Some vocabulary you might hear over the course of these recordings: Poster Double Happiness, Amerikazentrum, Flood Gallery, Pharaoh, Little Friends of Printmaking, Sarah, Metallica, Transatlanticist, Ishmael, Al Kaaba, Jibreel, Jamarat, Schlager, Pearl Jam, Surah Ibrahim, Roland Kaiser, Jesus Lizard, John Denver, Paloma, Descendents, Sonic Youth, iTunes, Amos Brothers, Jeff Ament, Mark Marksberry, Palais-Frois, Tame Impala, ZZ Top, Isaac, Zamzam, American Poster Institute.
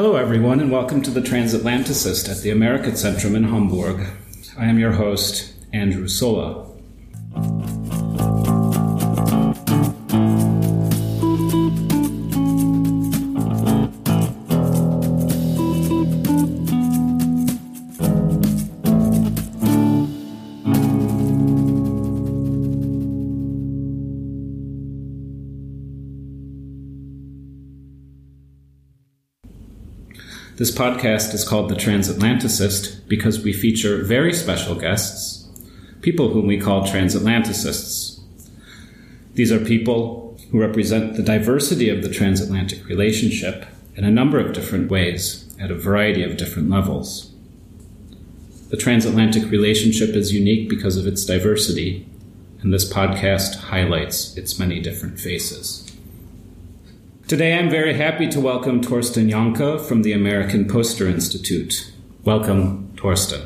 Hello, everyone, and welcome to the Transatlanticist at the Amerikazentrum in Hamburg. I am your host, Andrew Sola. This podcast is called The Transatlanticist because we feature very special guests, people whom we call transatlanticists. These are people who represent the diversity of the transatlantic relationship in a number of different ways, at a variety of different levels. The transatlantic relationship is unique because of its diversity, and this podcast highlights its many different faces. Today, I'm very happy to welcome Torsten Jahnke from the American Poster Institute. Welcome, Torsten.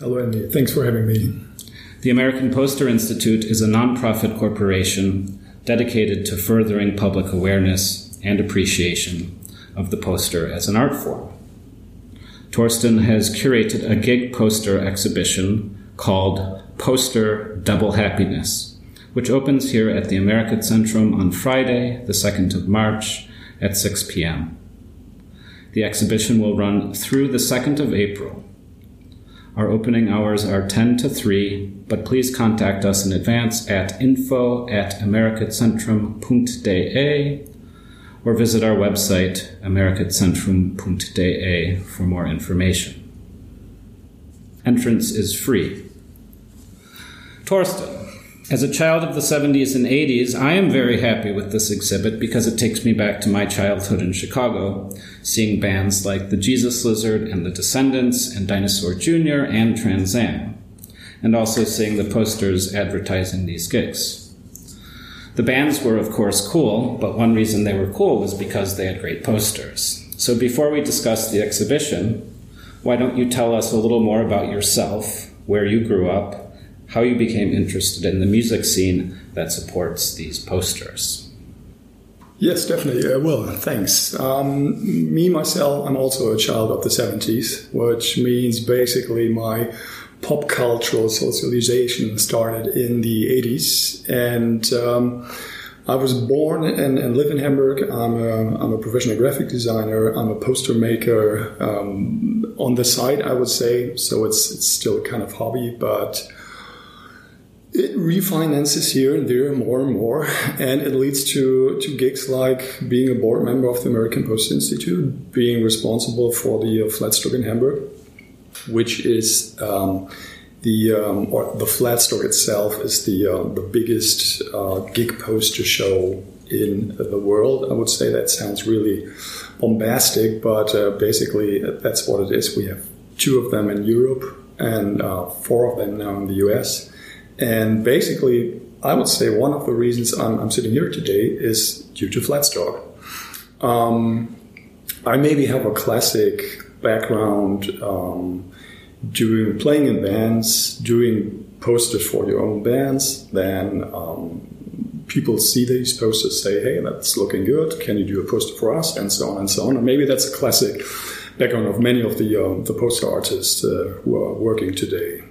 Hello, Andy. Thanks for having me. The American Poster Institute is a nonprofit corporation dedicated to furthering public awareness and appreciation of the poster as an art form. Torsten has curated a gig poster exhibition called Poster Double Happiness, which opens here at the Amerikazentrum on Friday, the 2nd of March, at 6 p.m. The exhibition will run through the 2nd of April. Our opening hours are 10 to 3, but please contact us in advance at info@amerikazentrum.de or visit our website, amerikazentrum.de, for more information. Entrance is free. Torsten, as a child of the 70s and 80s, I am very happy with this exhibit because it takes me back to my childhood in Chicago, seeing bands like the Jesus Lizard and the Descendents and Dinosaur Jr. and Trans Am, and also seeing the posters advertising these gigs. The bands were, of course, cool, but one reason they were cool was because they had great posters. So before we discuss the exhibition, why don't you tell us a little more about yourself, where you grew up, how you became interested in the music scene that supports these posters. Yes, definitely. Thanks. Myself, I'm also a child of the 70s, which means basically my pop cultural socialization started in the 80s. And I was born and live in Hamburg. I'm a professional graphic designer. I'm a poster maker on the side, I would say. So it's still kind of hobby, but it refinances here and there more and more, and it leads to gigs like being a board member of the American Poster Institute, being responsible for the Flatstock in Hamburg, which is the Flatstock itself is the biggest gig poster show in the world. I would say that sounds really bombastic, but basically that's what it is. We have two of them in Europe and four of them now in the US. And basically, I would say one of the reasons I'm sitting here today is due to Flatstock. I maybe have a classic background playing in bands, doing posters for your own bands. Then people see these posters, say, hey, that's looking good. Can you do a poster for us? And so on and so on. And maybe that's a classic background of many of the poster artists who are working today.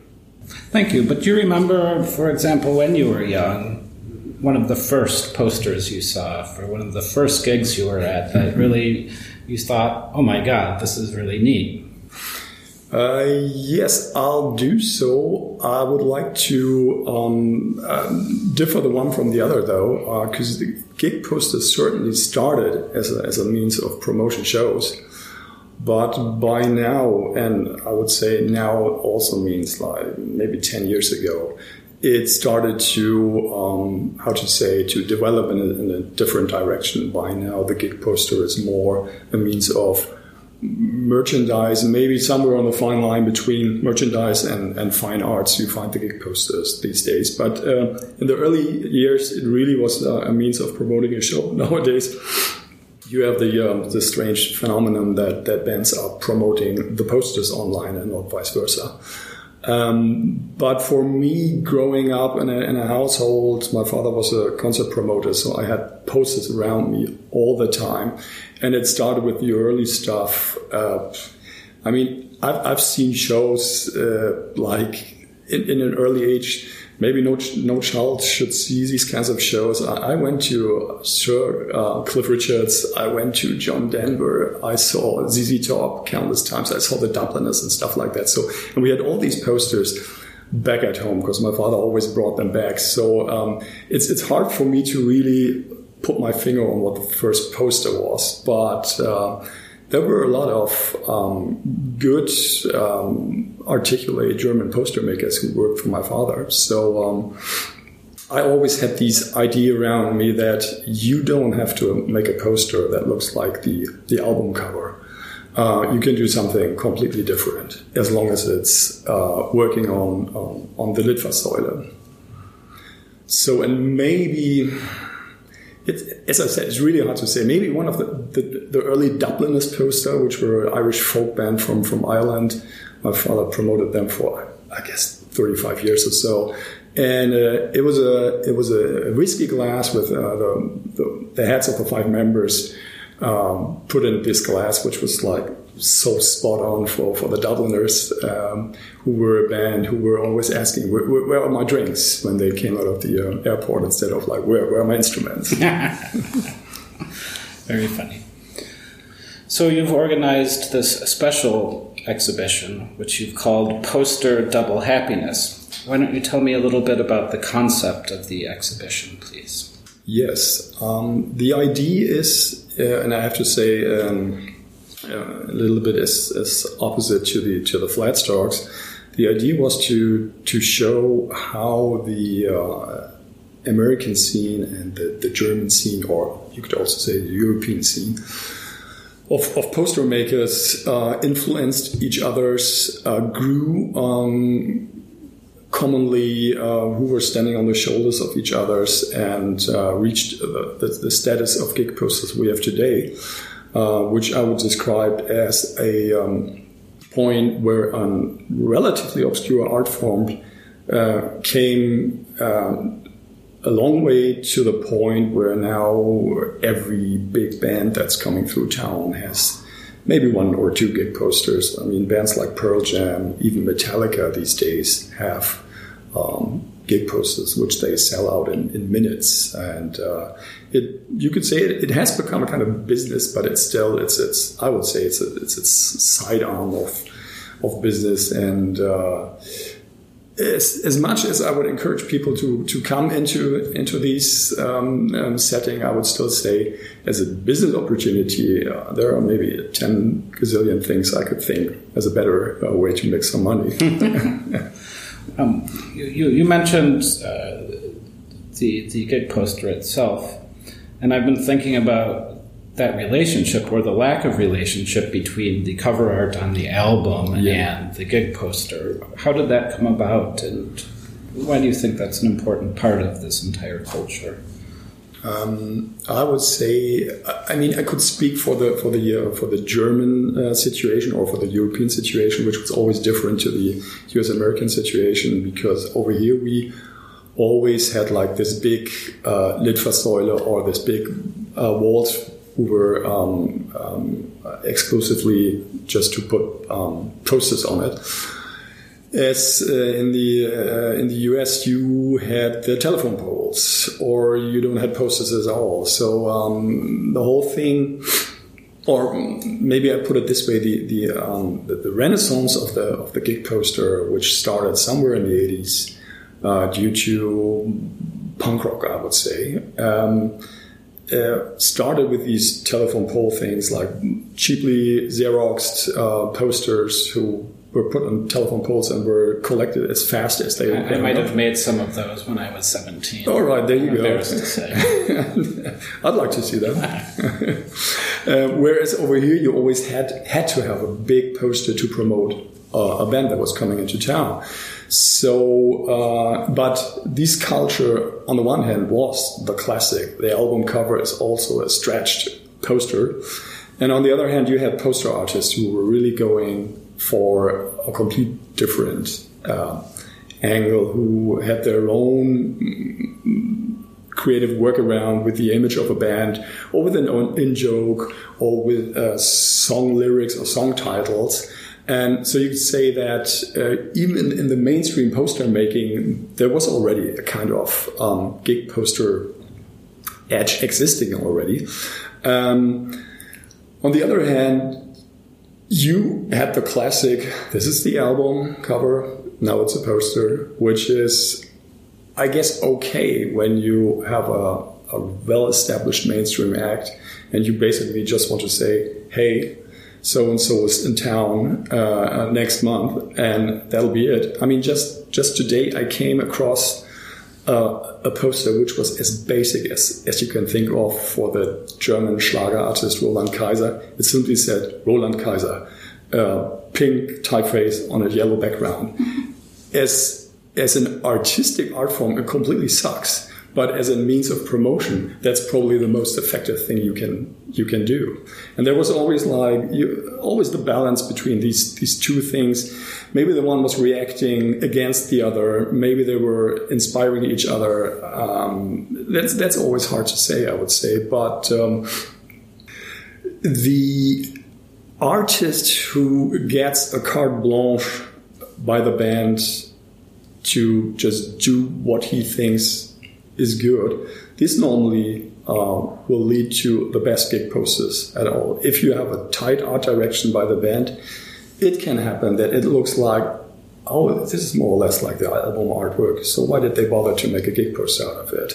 Thank you. But do you remember, for example, when you were young, one of the first posters you saw for one of the first gigs you were at that really you thought, oh my God, this is really neat? Yes, I'll do so. I would like to differ the one from the other, though, because the gig posters certainly started as a means of promotion shows. But by now, and I would say now also means like maybe 10 years ago, it started to, to develop in a different direction. By now, the gig poster is more a means of merchandise, maybe somewhere on the fine line between merchandise and fine arts. You find the gig posters these days. But in the early years, it really was a means of promoting a show. Nowadays, you have the strange phenomenon that bands are promoting the posters online and not vice versa. But for me, growing up in a household, my father was a concert promoter, so I had posters around me all the time. And it started with the early stuff. I mean, I've seen shows like in an early age. Maybe no child should see these kinds of shows. I went to Cliff Richards. I went to John Denver. I saw ZZ Top countless times. I saw the Dubliners and stuff like that. So, and we had all these posters back at home because my father always brought them back. So it's hard for me to really put my finger on what the first poster was. But there were a lot of good, articulate German poster makers who worked for my father. So I always had this idea around me that you don't have to make a poster that looks like the album cover. You can do something completely different as long as it's working on the Litfaßsäule. So, and maybe... as I said, it's really hard to say. Maybe one of the early Dubliners poster, which were an Irish folk band from Ireland. My father promoted them for, I guess, 35 years or so. And it was a whiskey glass with the heads of the five members put in this glass, which was like so spot on for the Dubliners, who were a band who were always asking, where are my drinks, when they came out of the airport, instead of like, where are my instruments? Very funny. So you've organized this special exhibition, which you've called Poster Double Happiness. Why don't you tell me a little bit about the concept of the exhibition, please? Yes. The idea is, and I have to say... a little bit as opposite to the Flatstocks. The idea was to show how the American scene and the German scene, or you could also say the European scene, of poster makers influenced each other's, grew commonly, who were standing on the shoulders of each other's, and reached the status of gig posters we have today. Which I would describe as a point where a relatively obscure art form came a long way to the point where now every big band that's coming through town has maybe one or two gig posters. I mean, bands like Pearl Jam, even Metallica these days have gig posters, which they sell out in minutes. And you could say it has become a kind of business, but it's still, I would say it's a sidearm of business. And as much as I would encourage people to come into these setting, I would still say as a business opportunity, there are maybe 10 gazillion things I could think as a better way to make some money. You mentioned the gig poster itself, and I've been thinking about that relationship, or the lack of relationship, between the cover art on the album and the gig poster. How did that come about, and why do you think that's an important part of this entire culture? I would say, I mean, I could speak for the German situation, or for the European situation, which was always different to the U.S. American situation, because over here we always had like this big Litfaßsäule, or this big walls who were exclusively just to put posters on it. As in the US, you had the telephone poles, or you don't have posters at all. So the whole thing, or maybe I put it this way: the renaissance of the gig poster, which started somewhere in the 80s, due to punk rock, I would say, started with these telephone pole things, like cheaply Xeroxed posters who were put on telephone poles and were collected as fast as they... I might have made some of those when I was 17. All right, there you go. Embarrassed to say. I'd like to see them. Whereas over here, you always had to have a big poster to promote a band that was coming into town. So, but this culture, on the one hand, was the classic. The album cover is also a stretched poster. And on the other hand, you had poster artists who were really going for a complete different angle, who had their own creative workaround with the image of a band, or with an in-joke, or with song lyrics or song titles. And so you could say that even in the mainstream poster making, there was already a kind of gig poster edge existing already. On the other hand, you had the classic, this is the album cover, now it's a poster, which is, I guess, okay when you have a well-established mainstream act and you basically just want to say, hey, so-and-so is in town next month, and that'll be it. I mean, just today I came across a poster which was as basic as you can think of for the German Schlager artist Roland Kaiser. It simply said, Roland Kaiser, pink typeface on a yellow background. As an artistic art form, it completely sucks. But as a means of promotion, that's probably the most effective thing you can do. And there was always always the balance between these two things. Maybe the one was reacting against the other. Maybe they were inspiring each other. That's always hard to say, I would say. But the artist who gets a carte blanche by the band to just do what he thinks is good, this normally will lead to the best gig posters at all. If you have a tight art direction by the band, it can happen that it looks like, oh, this is more or less like the album artwork, so why did they bother to make a gig poster out of it?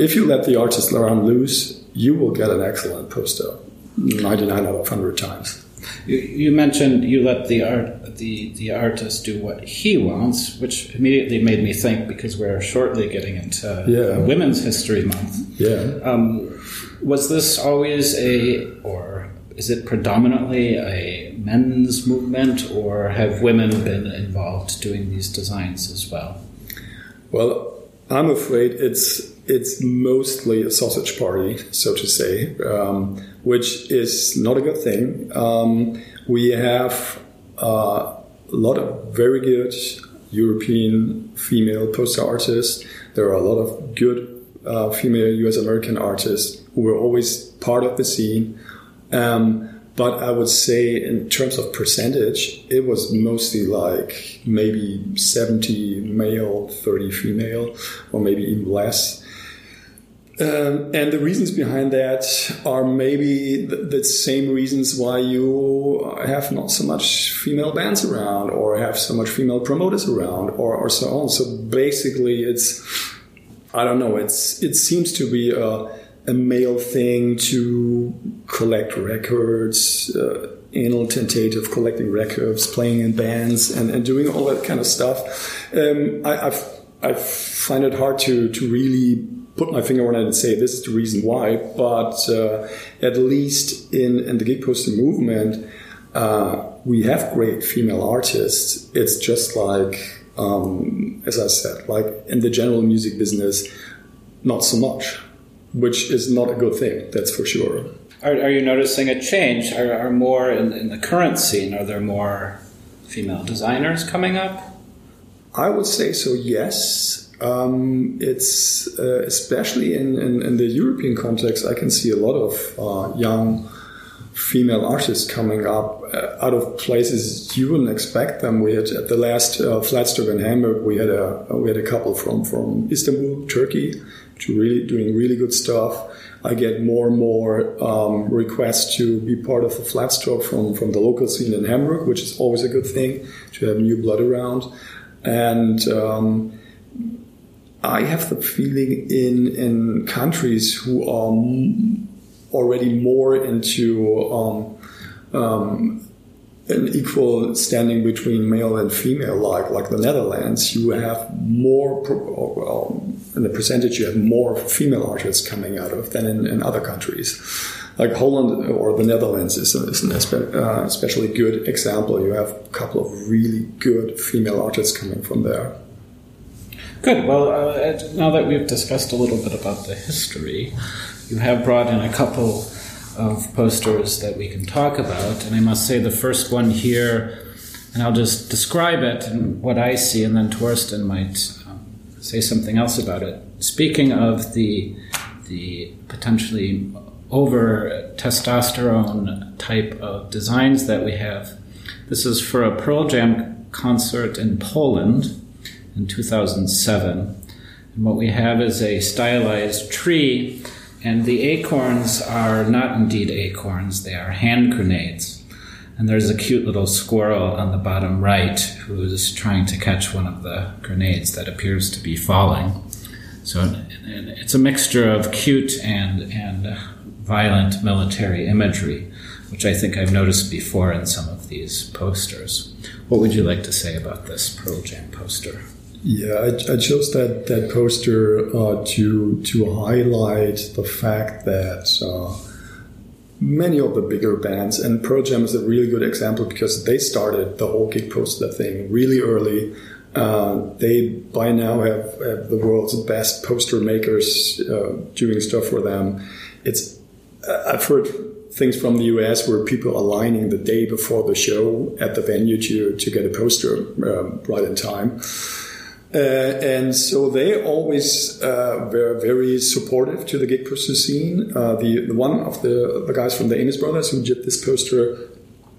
If you let the artist around loose, you will get an excellent poster 99 out of 100 times. You mentioned you let the artist do what he wants, which immediately made me think, because we're shortly getting into Women's History Month. Yeah. Was this always or is it predominantly a men's movement, or have women been involved doing these designs as well? Well, I'm afraid it's mostly a sausage party, so to say, which is not a good thing. We have a lot of very good European female poster artists. There are a lot of good female US American artists who were always part of the scene. But I would say in terms of percentage, it was mostly like maybe 70 male, 30 female, or maybe even less. And the reasons behind that are maybe the same reasons why you have not so much female bands around, or have so much female promoters around, or so on. So basically it seems to be a male thing to collect records, anal tentative, collecting records, playing in bands, and doing all that kind of stuff. I find it hard to really put my finger on it and say this is the reason why, but at least in the gig poster movement, we have great female artists. It's just like, as I said, like in the general music business, not so much. Which is not a good thing, that's for sure. Are you noticing a change? Are more in the current scene, are there more female designers coming up? I would say so, yes. It's especially in the European context, I can see a lot of young female artists coming up out of places you wouldn't expect them. We had at the last Flatstock in Hamburg, we had a couple from Istanbul, Turkey, to really doing really good stuff. I get more and more requests to be part of the Flatstock from the local scene in Hamburg, which is always a good thing to have new blood around. And I have the feeling in countries who are already more into an equal standing between male and female, like the Netherlands, you have more, in the percentage you have more female artists coming out of than in other countries. Like Holland or the Netherlands is an especially good example. You have a couple of really good female artists coming from there. Good. Well, now that we've discussed a little bit about the history, you have brought in a couple of posters that we can talk about, and I must say the first one here And I'll just describe it and what I see, and then Torsten might say something else about it. Speaking of the potentially over-testosterone type of designs that we have, this is for a Pearl Jam concert in Poland in 2007. And what we have is a stylized tree, and the acorns are not indeed acorns, they are hand grenades. And there's a cute little squirrel on the bottom right who is trying to catch one of the grenades that appears to be falling. So it's a mixture of cute and violent military imagery, which I think I've noticed before in some of these posters. What would you like to say about this Pearl Jam poster? Yeah, I chose that poster to highlight the fact that many of the bigger bands, and Pearl Jam is a really good example because they started the whole gig poster thing really early. They by now have the world's best poster makers doing stuff for them. I've heard things from the US where people are lining the day before the show at the venue to get a poster right in time. And so they always were very supportive to the gig poster scene. The one of the guys from the Amos Brothers who did this poster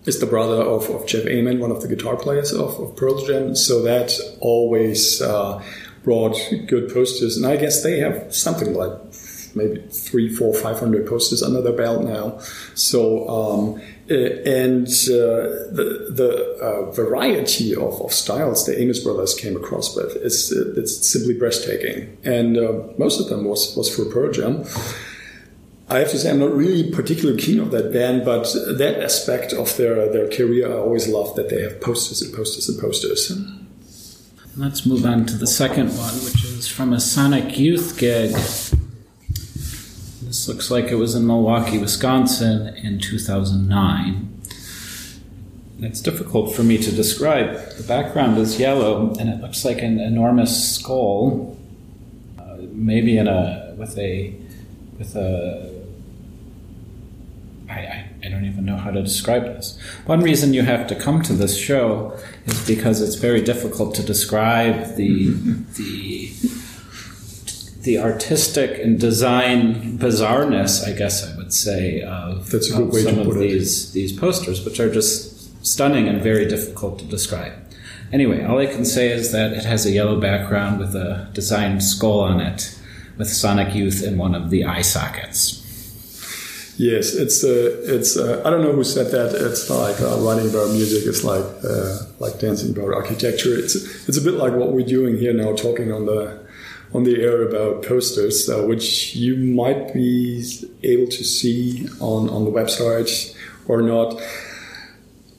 is the brother of Jeff Ament, one of the guitar players of Pearl Jam. So that always brought good posters. And I guess they have something like maybe 300, 400, 500 posters under their belt now. So, the variety of styles the Amos Brothers came across with it's simply breathtaking. And most of them was for Pearl Jam. I have to say I'm not really particularly keen on that band, but that aspect of their career I always love, that they have posters and posters and posters. Let's move on to the second one, which is from a Sonic Youth gig. This looks like it was in Milwaukee, Wisconsin in 2009. It's difficult for me to describe. The background is yellow, and it looks like an enormous skull, maybe I don't even know how to describe this. One reason you have to come to this show is because it's very difficult to describe the artistic and design bizarreness, I guess I would say, of some of these posters, which are just stunning and very difficult to describe. Anyway, all I can say is that it has a yellow background with a designed skull on it, with Sonic Youth in one of the eye sockets. Yes, it's I don't know who said that. It's like writing about music is like dancing about architecture. It's a bit like what we're doing here now, talking on the air about posters, which you might be able to see on the website or not.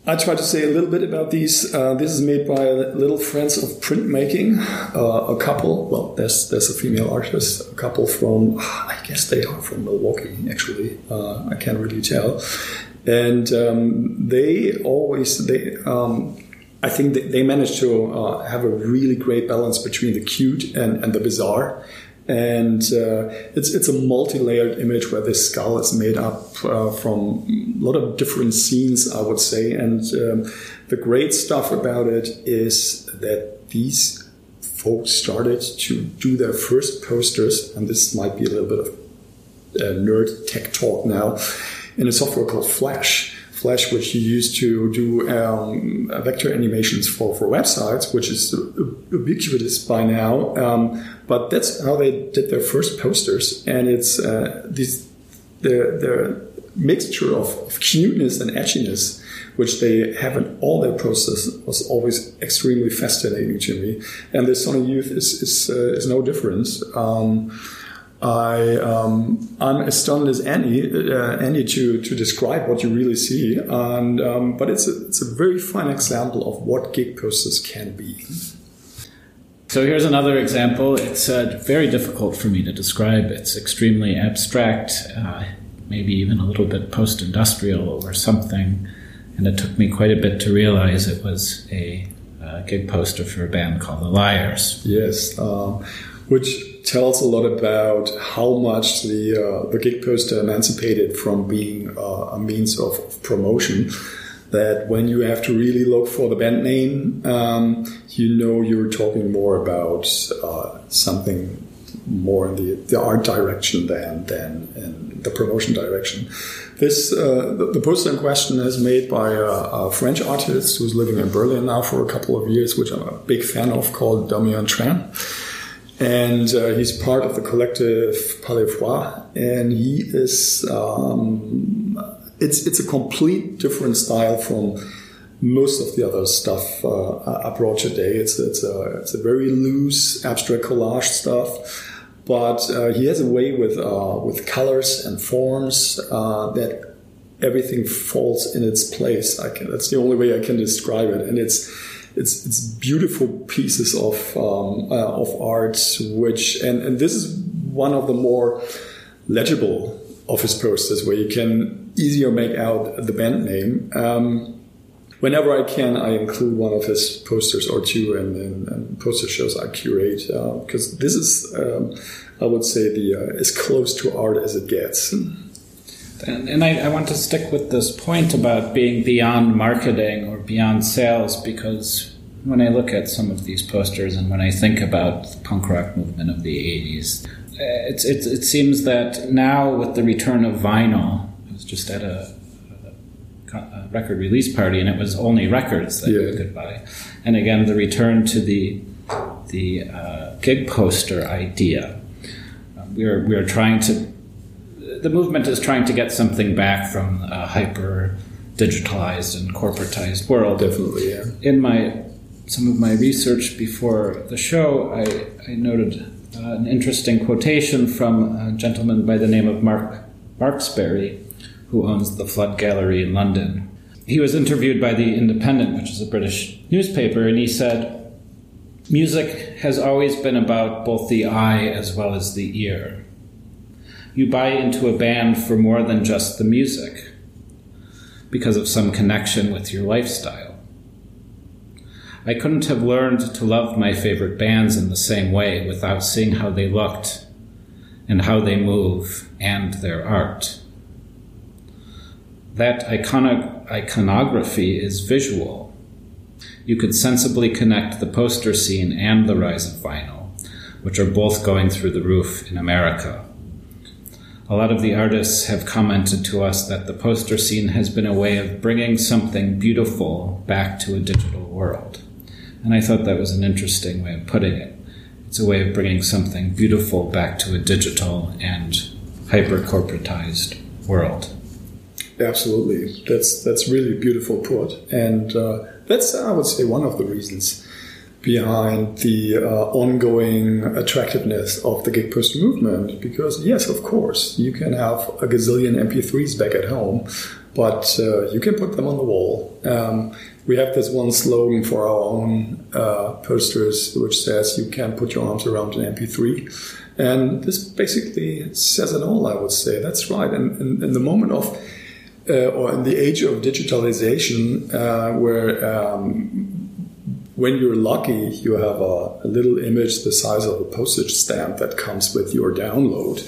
I try to say a little bit about these. This is made by Little Friends of Printmaking, a couple. Well, there's a female artist, a couple from, I guess they are from Milwaukee, actually. I can't really tell. And I think they managed to have a really great balance between the cute and the bizarre. And it's a multi-layered image where this skull is made up from a lot of different scenes, I would say. And the great stuff about it is that these folks started to do their first posters, and this might be a little bit of nerd tech talk now, in a software called Flash, which you use to do vector animations for websites, which is ubiquitous by now. But that's how they did their first posters, and it's their mixture of cuteness and edginess, which they have in all their processes, was always extremely fascinating to me. And the Sonic Youth is no different. I'm as stunned as Annie to describe what you really see, and but it's a very fine example of what gig posters can be. So here's another example. It's very difficult for me to describe. It's extremely abstract, maybe even a little bit post-industrial or something, and it took me quite a bit to realize it was a gig poster for a band called The Liars. Yes, which tells a lot about how much the gig poster emancipated from being a means of promotion. that when you have to really look for the band name, you know you're talking more about something more in the art direction than in the promotion direction. This the poster in question is made by a French artist who's living in Berlin now for a couple of years, which I'm a big fan of, called Damien Tran. And he's part of the collective Palais-Frois, and he is... It's a complete different style from most of the other stuff abroad today. It's a very loose abstract collage stuff, but he has a way with colors and forms that everything falls in its place. That's the only way I can describe it, and it's beautiful pieces of art. And this is one of the more legible office posters where you can easier make out the band name. Whenever I can, I include one of his posters or two in poster shows I curate, because this is, I would say, as close to art as it gets. And I want to stick with this point about being beyond marketing or beyond sales, because when I look at some of these posters and when I think about the punk rock movement of the 80s, it seems that now with the return of vinyl, I was just at a record release party, and it was only records that you could buy. And again, the return to the gig poster idea. We are trying to. The movement is trying to get something back from a hyper digitalized and corporatized world. Definitely, yeah. In some of my research before the show, I noted an interesting quotation from a gentleman by the name of Mark Marksberry, who owns the Flood Gallery in London. He was interviewed by The Independent, which is a British newspaper, and he said, "Music has always been about both the eye as well as the ear. You buy into a band for more than just the music, because of some connection with your lifestyle. I couldn't have learned to love my favorite bands in the same way without seeing how they looked and how they move and their art. That iconography is visual. You could sensibly connect the poster scene and the rise of vinyl, which are both going through the roof in America. A lot of the artists have commented to us that the poster scene has been a way of bringing something beautiful back to a digital world." And I thought that was an interesting way of putting it. It's a way of bringing something beautiful back to a digital and hyper-corporatized world. Absolutely. That's really beautiful put. And that's, I would say, one of the reasons behind the ongoing attractiveness of the gig poster movement. Because, yes, of course, you can have a gazillion MP3s back at home, but you can put them on the wall. We have this one slogan for our own posters, which says, "You can put your arms around an MP3." And this basically says it all, I would say. That's right. And in the moment of, or in the age of digitalization, where when you're lucky, you have a little image the size of a postage stamp that comes with your download.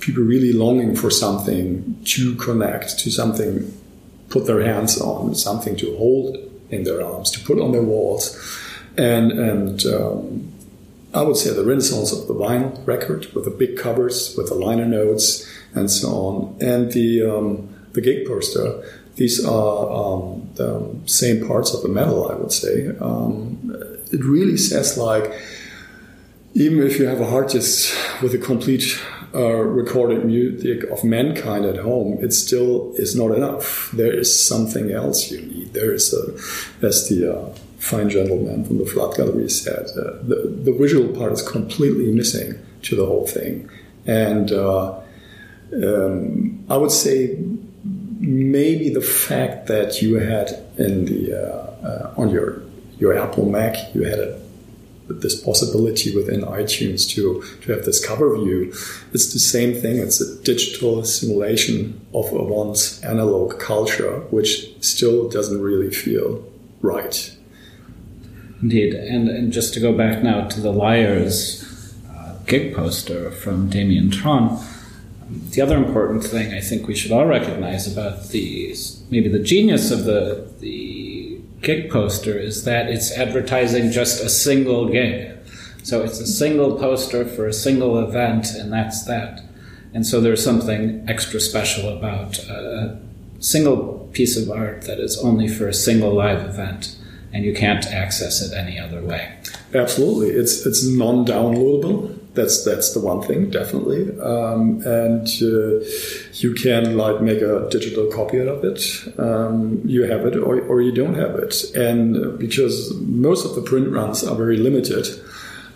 People really longing for something to connect to, something put their hands on, something to hold in their arms, to put on their walls. And I would say the renaissance of the vinyl record, with the big covers, with the liner notes, and so on, and the gig poster, these are the same parts of the metal, I would say. It really says, like, even if you have a hard disk with a complete recorded music of mankind at home, it still is not enough. There is something else you need. There is as the fine gentleman from the Flood Gallery said, the visual part is completely missing to the whole thing. And I would say maybe the fact that you had in the on your Apple Mac, you had this possibility within iTunes to have this cover view. It's the same thing. It's a digital simulation of one's analog culture, which still doesn't really feel right. Indeed. And just to go back now to the Liars gig poster from Damien Tran, The other important thing I think we should all recognize about these, maybe the genius of the gig poster, is that it's advertising just a single gig. So it's a single poster for a single event, and that's that. And so there's something extra special about a single piece of art that is only for a single live event, and you can't access it any other way. Absolutely. It's non-downloadable. That's the one thing, definitely. And you can like make a digital copy out of it. You have it or you don't have it. And because most of the print runs are very limited,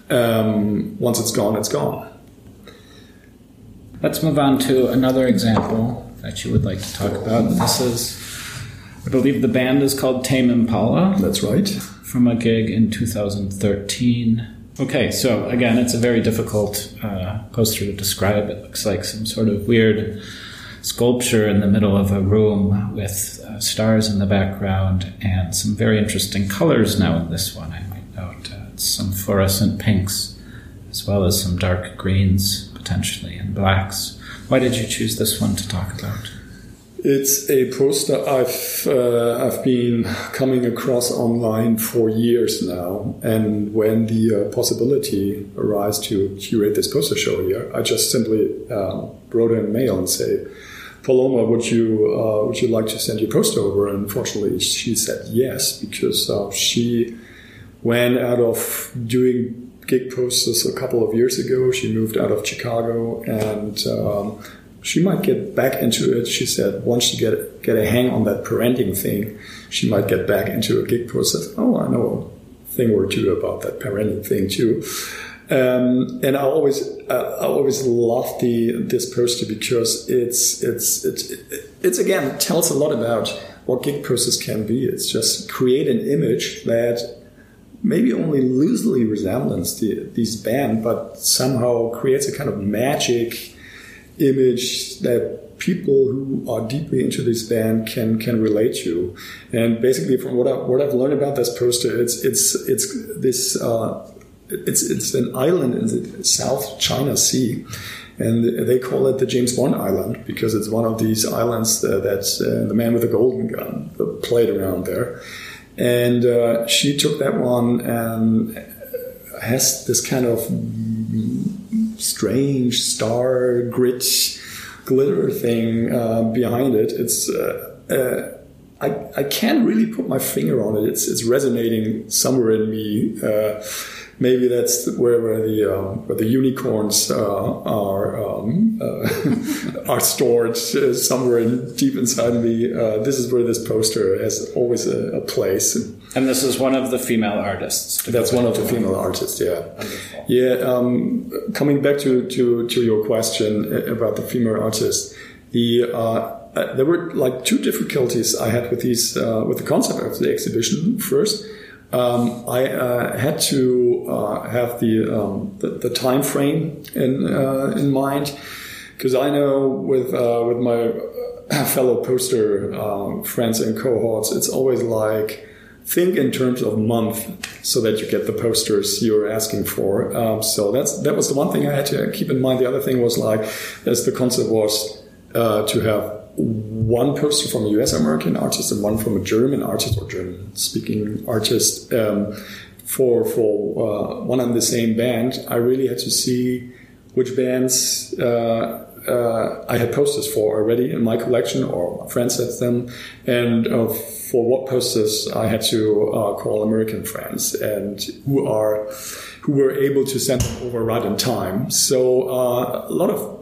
once it's gone, it's gone. Let's move on to another example that you would like to talk about. This is, I believe the band is called Tame Impala. That's right. From a gig in 2013. Okay, so again, it's a very difficult poster to describe. It looks like some sort of weird sculpture in the middle of a room with stars in the background and some very interesting colors now in this one, I might note. It's some fluorescent pinks as well as some dark greens, potentially, and blacks. Why did you choose this one to talk about? It's a poster I've been coming across online for years now, and when the possibility arose to curate this poster show here, I just simply wrote a mail and say, Paloma, would you like to send your poster over? And unfortunately, she said yes, because she went out of doing gig posters a couple of years ago. She moved out of Chicago, and she might get back into it. She said once she get a hang on that parenting thing, she might get back into a gig poster. Oh, I know a thing or two about that parenting thing too. And I always love this poster because it's again tells a lot about what gig posters can be. It's just create an image that maybe only loosely resembles these band, but somehow creates a kind of magic image that people who are deeply into this band can relate to. And basically, from what I've learned about this poster, it's an island in the South China Sea, and they call it the James Bond Island because it's one of these islands that the man with the golden gun played around there. And she took that one and has this kind of strange star grit glitter thing behind it. It's I can't really put my finger on it. It's resonating somewhere in me. Maybe that's where the unicorns are stored somewhere deep inside me. This is where this poster has always a place. And this is one of the female artists. That's one of the female artists. Yeah, wonderful. Yeah. Coming back to your question about the female artist, there were like two difficulties I had with these with the concept of the exhibition. First, I had to have the time frame in mind, because I know with my fellow poster friends and cohorts, it's always like, think in terms of month so that you get the posters you're asking for. So that was the one thing I had to keep in mind. The other thing was like, as the concept was to have one poster from a US American artist and one from a German artist or German speaking artist for one and the same band. I really had to see which bands I had posters for already in my collection, or my friends had them, and for what posters I had to call American friends and who were able to send them over right in time. So a lot of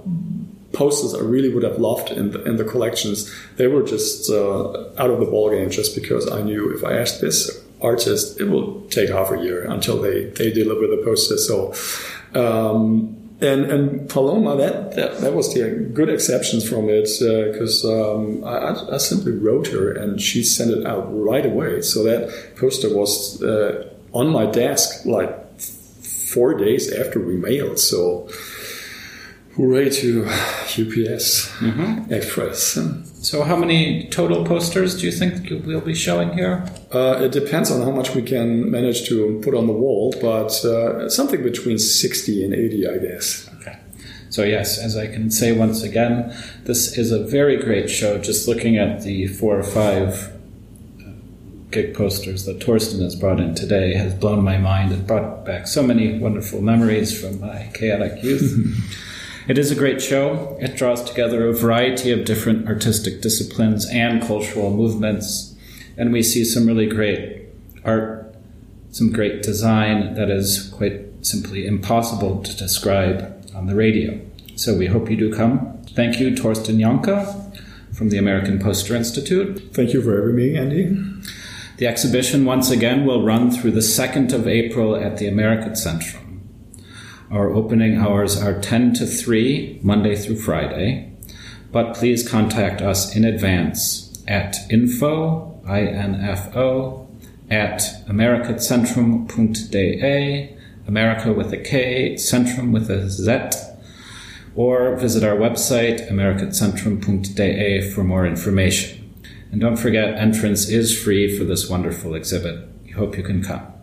posters I really would have loved in the collections. They were just out of the ballgame, just because I knew if I asked this artist, it will take half a year until they deliver the poster. So. And Paloma, that was the good exceptions from it, because I simply wrote her and she sent it out right away. So that poster was on my desk like 4 days after we mailed. So hooray to UPS Express. So how many total posters do you think we'll be showing here? It depends on how much we can manage to put on the wall, but something between 60 and 80, I guess. Okay. So yes, as I can say once again, this is a very great show. Just looking at the 4 or 5 gig posters that Torsten has brought in today has blown my mind and brought back so many wonderful memories from my chaotic youth. It is a great show. It draws together a variety of different artistic disciplines and cultural movements, and we see some really great art, some great design that is quite simply impossible to describe on the radio. So we hope you do come. Thank you, Torsten Jahnke from the American Poster Institute. Thank you for having me, Andy. The exhibition, once again, will run through the 2nd of April at the Amerikazentrum. Our opening hours are 10 to 3, Monday through Friday, but please contact us in advance at info@amerikazentrum.de, America with a K, Centrum with a Z, or visit our website, amerikazentrum.de, for more information. And don't forget, entrance is free for this wonderful exhibit. We hope you can come.